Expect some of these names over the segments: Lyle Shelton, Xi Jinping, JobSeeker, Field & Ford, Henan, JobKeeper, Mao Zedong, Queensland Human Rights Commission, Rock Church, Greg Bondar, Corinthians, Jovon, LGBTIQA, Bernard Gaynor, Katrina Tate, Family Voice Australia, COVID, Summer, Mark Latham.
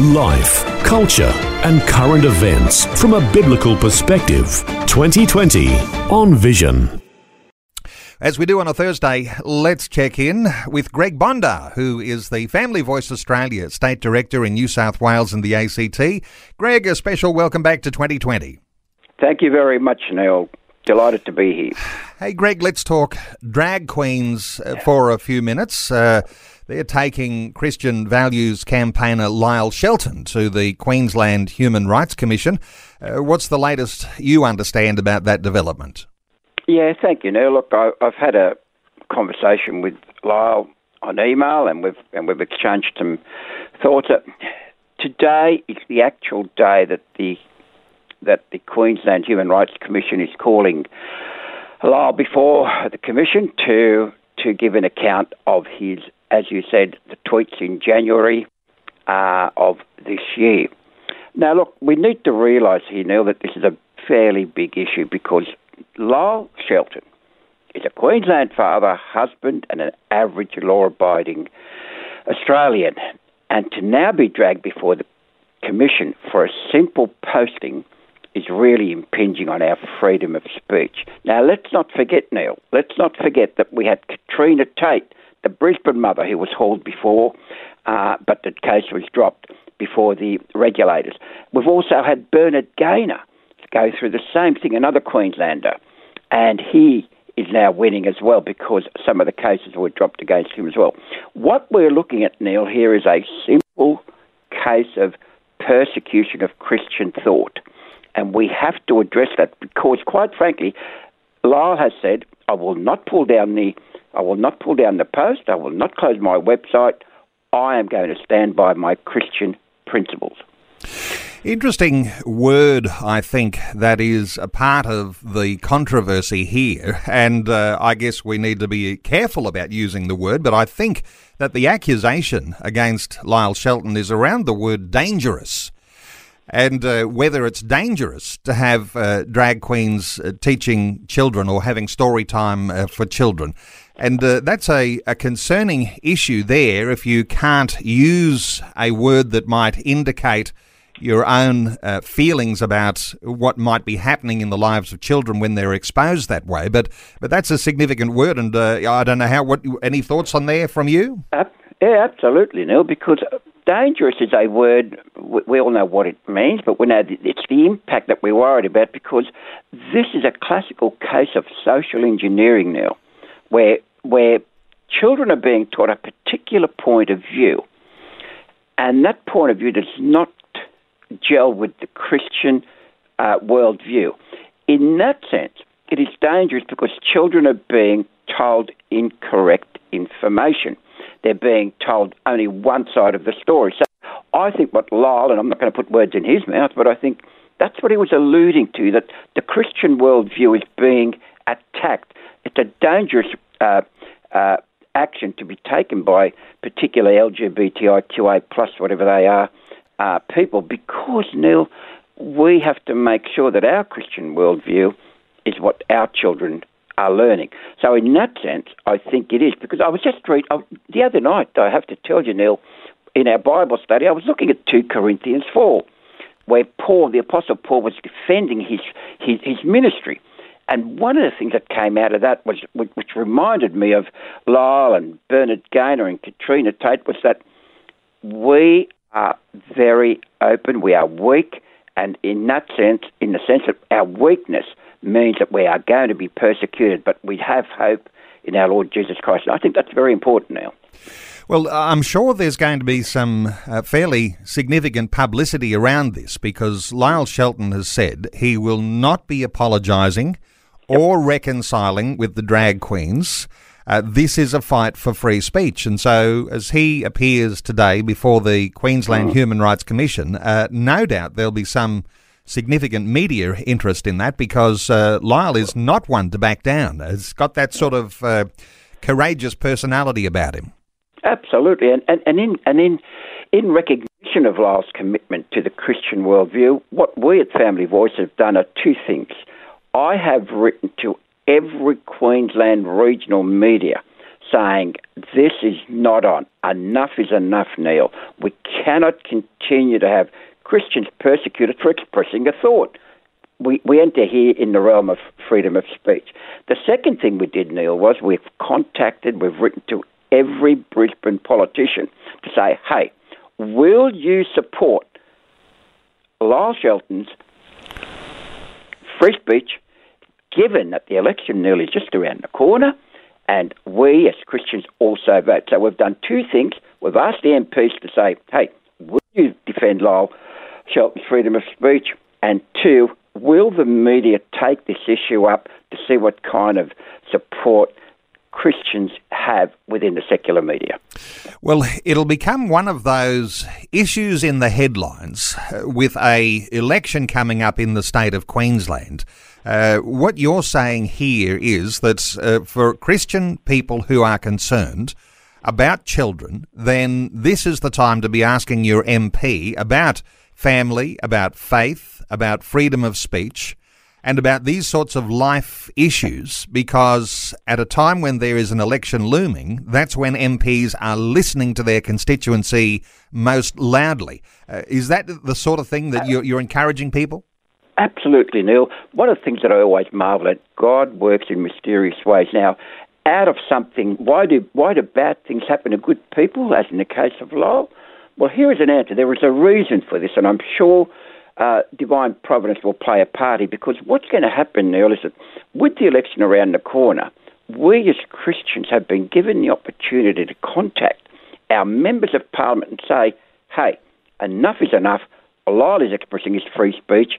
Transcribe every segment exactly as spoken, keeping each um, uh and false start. Life, culture and current events from a biblical perspective. twenty twenty on Vision. As we do on a Thursday, let's check in with Greg Bondar, who is the Family Voice Australia State Director in New South Wales and the A C T. Greg, a special welcome back to twenty twenty. Thank you very much, Neil. Delighted to be here. Hey, Greg, let's talk drag queens uh, for a few minutes. Uh, they're taking Christian values campaigner Lyle Shelton to the Queensland Human Rights Commission. Uh, what's the latest you understand about that development? Yeah, thank you, Neil. Look, I, I've had a conversation with Lyle on email, and we've and we've exchanged some thoughts. Today is the actual day that the that the Queensland Human Rights Commission is calling Lyle before the Commission to to give an account of his, as you said, the tweets in January uh, of this year. Now, look, we need to realise here, Neil, that this is a fairly big issue because Lyle Shelton is a Queensland father, husband and an average law-abiding Australian. And to now be dragged before the Commission for a simple posting is really impinging on our freedom of speech. Now, let's not forget, Neil, let's not forget that we had Katrina Tate, the Brisbane mother, who was hauled before, uh, but the case was dropped before the regulators. We've also had Bernard Gaynor go through the same thing, another Queenslander, and he is now winning as well because some of the cases were dropped against him as well. What we're looking at, Neil, here is a simple case of persecution of Christian thought, and we have to address that because, quite frankly, Lyle has said, I will not pull down the I will not pull down the post, I will not close my website, I am going to stand by my Christian principles. Interesting word, I think, that is a part of the controversy here, and uh, I guess we need to be careful about using the word, but I think that the accusation against Lyle Shelton is around the word dangerous, and uh, whether it's dangerous to have uh, drag queens uh, teaching children or having story time uh, for children. And uh, that's a, a concerning issue there if you can't use a word that might indicate your own uh, feelings about what might be happening in the lives of children when they're exposed that way. But but that's a significant word, and uh, I don't know how. What any thoughts on there from you? Uh, yeah, absolutely, Neil, because dangerous is a word, we, we all know what it means, but we know it's the impact that we're worried about because this is a classical case of social engineering, Neil, where, where children are being taught a particular point of view, and that point of view does not gel with the Christian uh, worldview. In that sense, it is dangerous because children are being told incorrect information. They're being told only one side of the story. So I think what Lyle, and I'm not going to put words in his mouth, but I think that's what he was alluding to, that the Christian worldview is being attacked. It's a dangerous uh, uh, action to be taken by particularly L G B T I Q A plus, whatever they are, Uh, people, because, Neil, we have to make sure that our Christian worldview is what our children are learning. So in that sense, I think it is, because I was just reading, uh, the other night, I have to tell you, Neil, in our Bible study, I was looking at two Corinthians four, where Paul, the Apostle Paul, was defending his, his, his ministry. And one of the things that came out of that, was, which, which reminded me of Lyle and Bernard Gaynor and Katrina Tate, was that we are very open, we are weak, and in that sense, in the sense that our weakness means that we are going to be persecuted, but we have hope in our Lord Jesus Christ. And I think that's very important now. Well, I'm sure there's going to be some uh, fairly significant publicity around this because Lyle Shelton has said he will not be apologising or reconciling with the drag queens. Uh, this is a fight for free speech. And so as he appears today before the Queensland Human Rights Commission, uh, no doubt there'll be some significant media interest in that, because uh, Lyle is not one to back down. He's got that sort of uh, courageous personality about him. Absolutely, and and, and in and in in recognition of Lyle's commitment to the Christian worldview, what we at Family Voice have done are two things. I have written to every Queensland regional media saying, this is not on. Enough is enough, Neil. We cannot continue to have Christians persecuted for expressing a thought. We we enter here in the realm of freedom of speech. The second thing we did, Neil, was we've contacted, we've written to every Brisbane politician to say, hey, will you support Lyle Shelton's free speech, given that the election nearly is just around the corner, and we as Christians also vote? So we've done two things. We've asked the M Ps to say, hey, will you defend Lyle Shelton's freedom of speech? And two, will the media take this issue up to see what kind of support Christians have within the secular media? Well, it'll become one of those issues in the headlines with a election coming up in the state of Queensland. Uh, what you're saying here is that uh, for Christian people who are concerned about children, then this is the time to be asking your M P about family, about faith, about freedom of speech, and about these sorts of life issues, because at a time when there is an election looming, that's when M Ps are listening to their constituency most loudly. Uh, is that the sort of thing that you're, you're encouraging people? Absolutely, Neil. One of the things that I always marvel at, God works in mysterious ways. Now, out of something, why do why do bad things happen to good people, as in the case of Lyle? Well, here is an answer. There is a reason for this, and I'm sure Uh, divine providence will play a party, because what's going to happen now is that with the election around the corner, we as Christians have been given the opportunity to contact our members of parliament and say, hey, enough is enough. Lyle is expressing his free speech.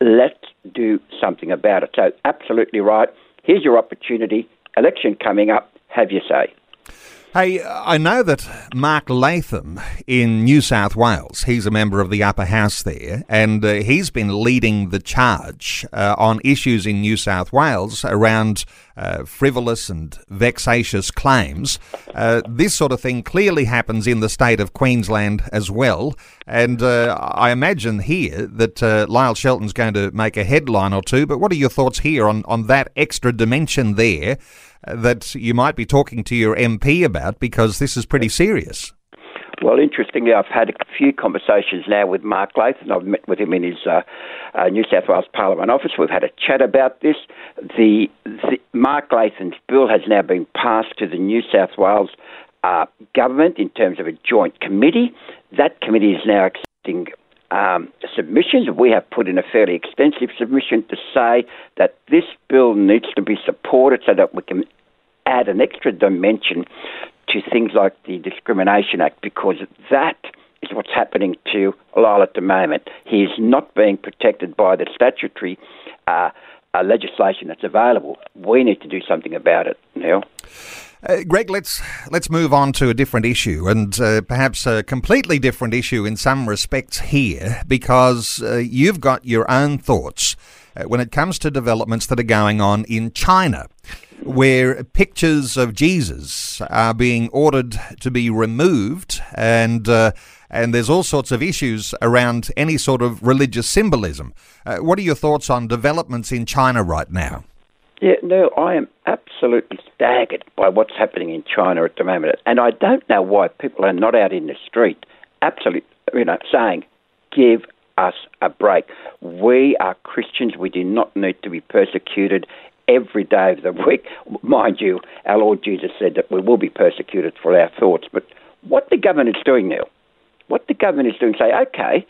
Let's do something about it. So absolutely right. Here's your opportunity. Election coming up. Have your say. Hey, I know that Mark Latham in New South Wales, he's a member of the upper house there, and uh, he's been leading the charge uh, on issues in New South Wales around uh, frivolous and vexatious claims. Uh, this sort of thing clearly happens in the state of Queensland as well, and uh, I imagine here that uh, Lyle Shelton's going to make a headline or two, but what are your thoughts here on, on that extra dimension there that you might be talking to your M P about, because this is pretty serious? Well, interestingly, I've had a few conversations now with Mark Latham. I've met with him in his uh, uh, New South Wales Parliament office. We've had a chat about this. The, the Mark Latham's bill has now been passed to the New South Wales uh, government in terms of a joint committee. That committee is now accepting um, submissions. We have put in a fairly extensive submission to say that this bill needs to be supported so that we can add an extra dimension to things like the Discrimination Act, because that is what's happening to Lyle at the moment. He is not being protected by the statutory uh, uh, legislation that's available. We need to do something about it, Neil. Uh, Greg, let's let's move on to a different issue, and uh, perhaps a completely different issue in some respects here, because uh, you've got your own thoughts uh, when it comes to developments that are going on in China, where pictures of Jesus are being ordered to be removed, and uh, and there's all sorts of issues around any sort of religious symbolism. Uh, what are your thoughts on developments in China right now? Yeah, no, I am absolutely staggered by what's happening in China at the moment. And I don't know why people are not out in the street absolutely, you know, saying, give us a break. We are Christians. We do not need to be persecuted every day of the week. Mind you, our Lord Jesus said that we will be persecuted for our thoughts. But what the government is doing now, what the government is doing, say, okay,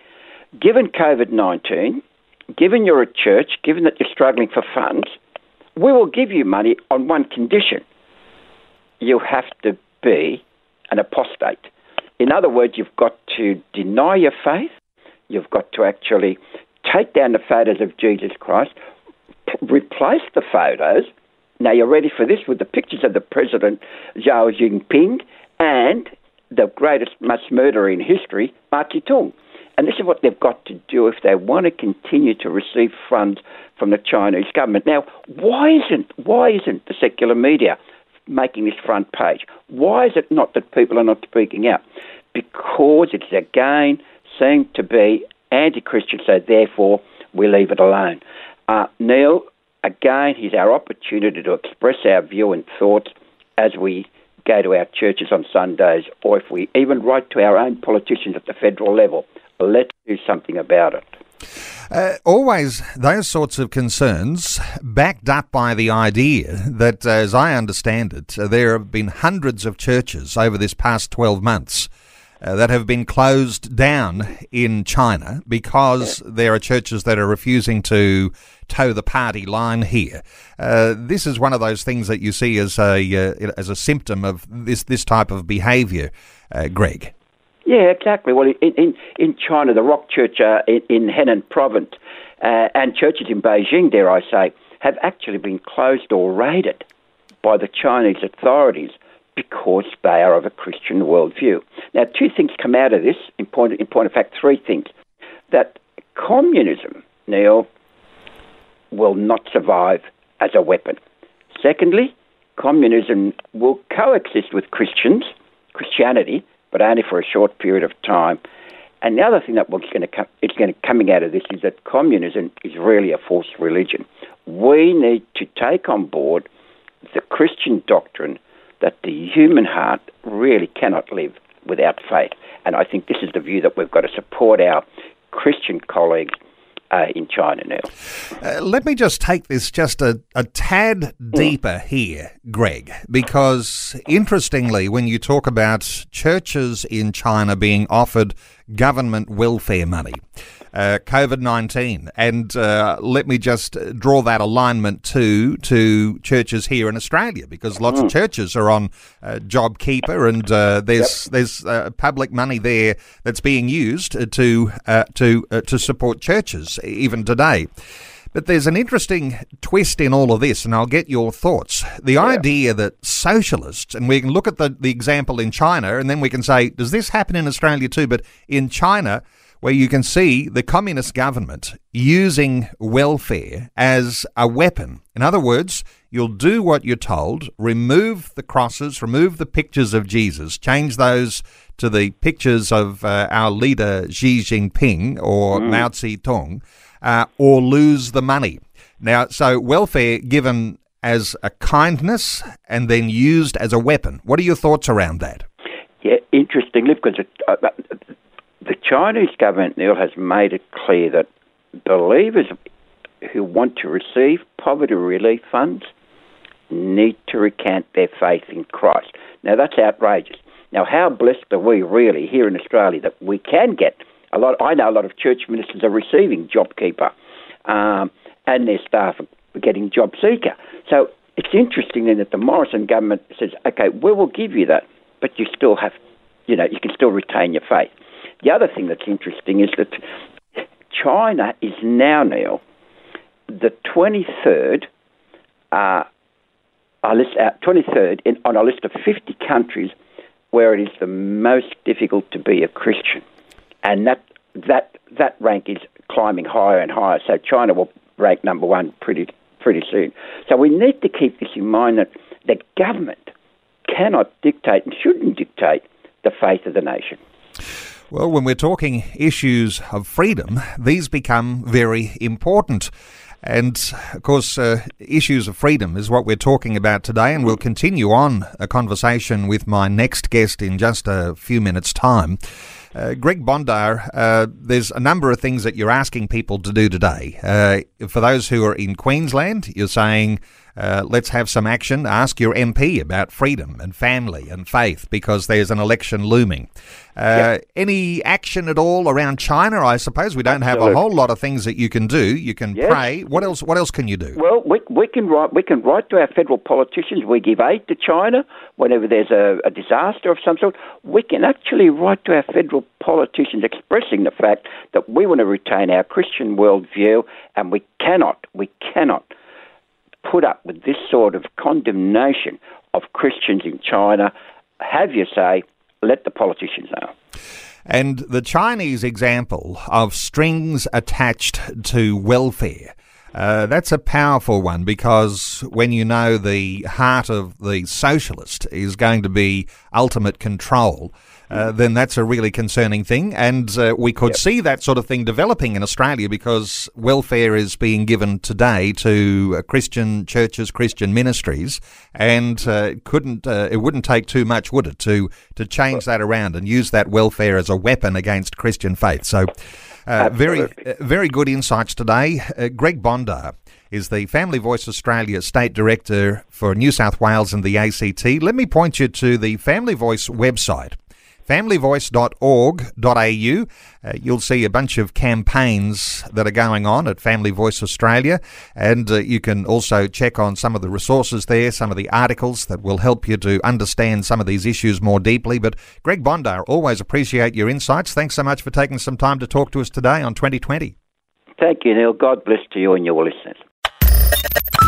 given COVID nineteen, given you're a church, given that you're struggling for funds, we will give you money on one condition. You have to be an apostate. In other words, you've got to deny your faith. You've got to actually take down the photos of Jesus Christ, p- replace the photos. Now, you're ready for this, with the pictures of the President Xi Jinping and the greatest mass murderer in history, Ma Zedong. And this is what they've got to do if they want to continue to receive funds from the Chinese government. Now, why isn't why isn't the secular media making this front page? Why is it not that people are not speaking out? Because it's again seen to be anti-Christian, so therefore we leave it alone. Uh, Neil, again, here's our opportunity to express our view and thoughts as we go to our churches on Sundays, or if we even write to our own politicians at the federal level. Let's do something about it. Uh, always those sorts of concerns backed up by the idea that, as I understand it, there have been hundreds of churches over this past twelve months uh, that have been closed down in China because there are churches that are refusing to toe the party line here. Uh, this is one of those things that you see as a uh, as a symptom of this, this type of behaviour, uh, Greg. Yeah, exactly. Well, in, in, in China, the Rock Church uh, in, in Henan province uh, and churches in Beijing, dare I say, have actually been closed or raided by the Chinese authorities because they are of a Christian worldview. Now, two things come out of this, in point, in point of fact, three things. That communism, Neil, will not survive as a weapon. Secondly, communism will coexist with Christians, Christianity, but only for a short period of time. And the other thing that was going to come, it's going to coming out of this is that communism is really a false religion. We need to take on board the Christian doctrine that the human heart really cannot live without faith. And I think this is the view that we've got to support our Christian colleagues Uh, in China now. Uh, let me just take this just a, a tad deeper here, Greg, because interestingly, when you talk about churches in China being offered government welfare money, uh, COVID nineteen, and uh, let me just draw that alignment to to churches here in Australia, because lots mm. of churches are on uh, JobKeeper, and uh, there's yep. there's uh, public money there that's being used to uh, to uh, to support churches even today. But there's an interesting twist in all of this, and I'll get your thoughts. The yeah. idea that socialists, and we can look at the, the example in China, and then we can say, does this happen in Australia too? But in China, where you can see the communist government using welfare as a weapon. In other words, you'll do what you're told, remove the crosses, remove the pictures of Jesus, change those to the pictures of uh, our leader Xi Jinping or mm. Mao Zedong, Uh, or lose the money. Now, so welfare given as a kindness and then used as a weapon. What are your thoughts around that? Yeah, interestingly, because it, uh, the Chinese government, Neil, has made it clear that believers who want to receive poverty relief funds need to recant their faith in Christ. Now, that's outrageous. Now, how blessed are we really here in Australia that we can get A lot. I know a lot of church ministers are receiving JobKeeper, um, and their staff are getting JobSeeker. So it's interesting then that the Morrison government says, "Okay, we will give you that, but you still have, you know, you can still retain your faith." The other thing that's interesting is that China is now, Neil, the twenty-third, uh, a list, uh, twenty-third in, on a list of fifty countries where it is the most difficult to be a Christian. And that that that rank is climbing higher and higher. So China will rank number one pretty pretty soon. So we need to keep this in mind, that the government cannot dictate and shouldn't dictate the faith of the nation. Well, when we're talking issues of freedom, these become very important. And, of course, uh, issues of freedom is what we're talking about today, and we'll continue on a conversation with my next guest in just a few minutes' time. Uh, Greg Bondar, uh, there's a number of things that you're asking people to do today. Uh, for those who are in Queensland, you're saying, uh, let's have some action. Ask your M P about freedom and family and faith, because there's an election looming. Uh, yep. Any action at all around China? I suppose we don't have Absolutely. a whole lot of things that you can do. You can yes. pray. What else? What else can you do? Well, we, we can write. We can write to our federal politicians. We give aid to China whenever there's a, a disaster of some sort. We can actually write to our federal politicians expressing the fact that we want to retain our Christian worldview, and we cannot. We cannot put up with this sort of condemnation of Christians in China. Have your say. Let the politicians know. And the Chinese example of strings attached to welfare, uh, that's a powerful one, because when you know the heart of the socialist is going to be ultimate control, uh, then that's a really concerning thing. And uh, we could yep. see that sort of thing developing in Australia, because welfare is being given today to uh, Christian churches, Christian ministries, and uh, it couldn't, uh, it wouldn't take too much, would it, to to change that around and use that welfare as a weapon against Christian faith. So uh, very, uh, very good insights today. Uh, Greg Bondar is the Family Voice Australia State Director for New South Wales and the A C T. Let me point you to the Family Voice website, family voice dot org dot a u. Uh, you'll see a bunch of campaigns that are going on at Family Voice Australia, and uh, you can also check on some of the resources there, some of the articles that will help you to understand some of these issues more deeply. But Greg Bondar, always appreciate your insights. Thanks so much for taking some time to talk to us today on twenty twenty. Thank you, Neil. God bless to you and your listeners.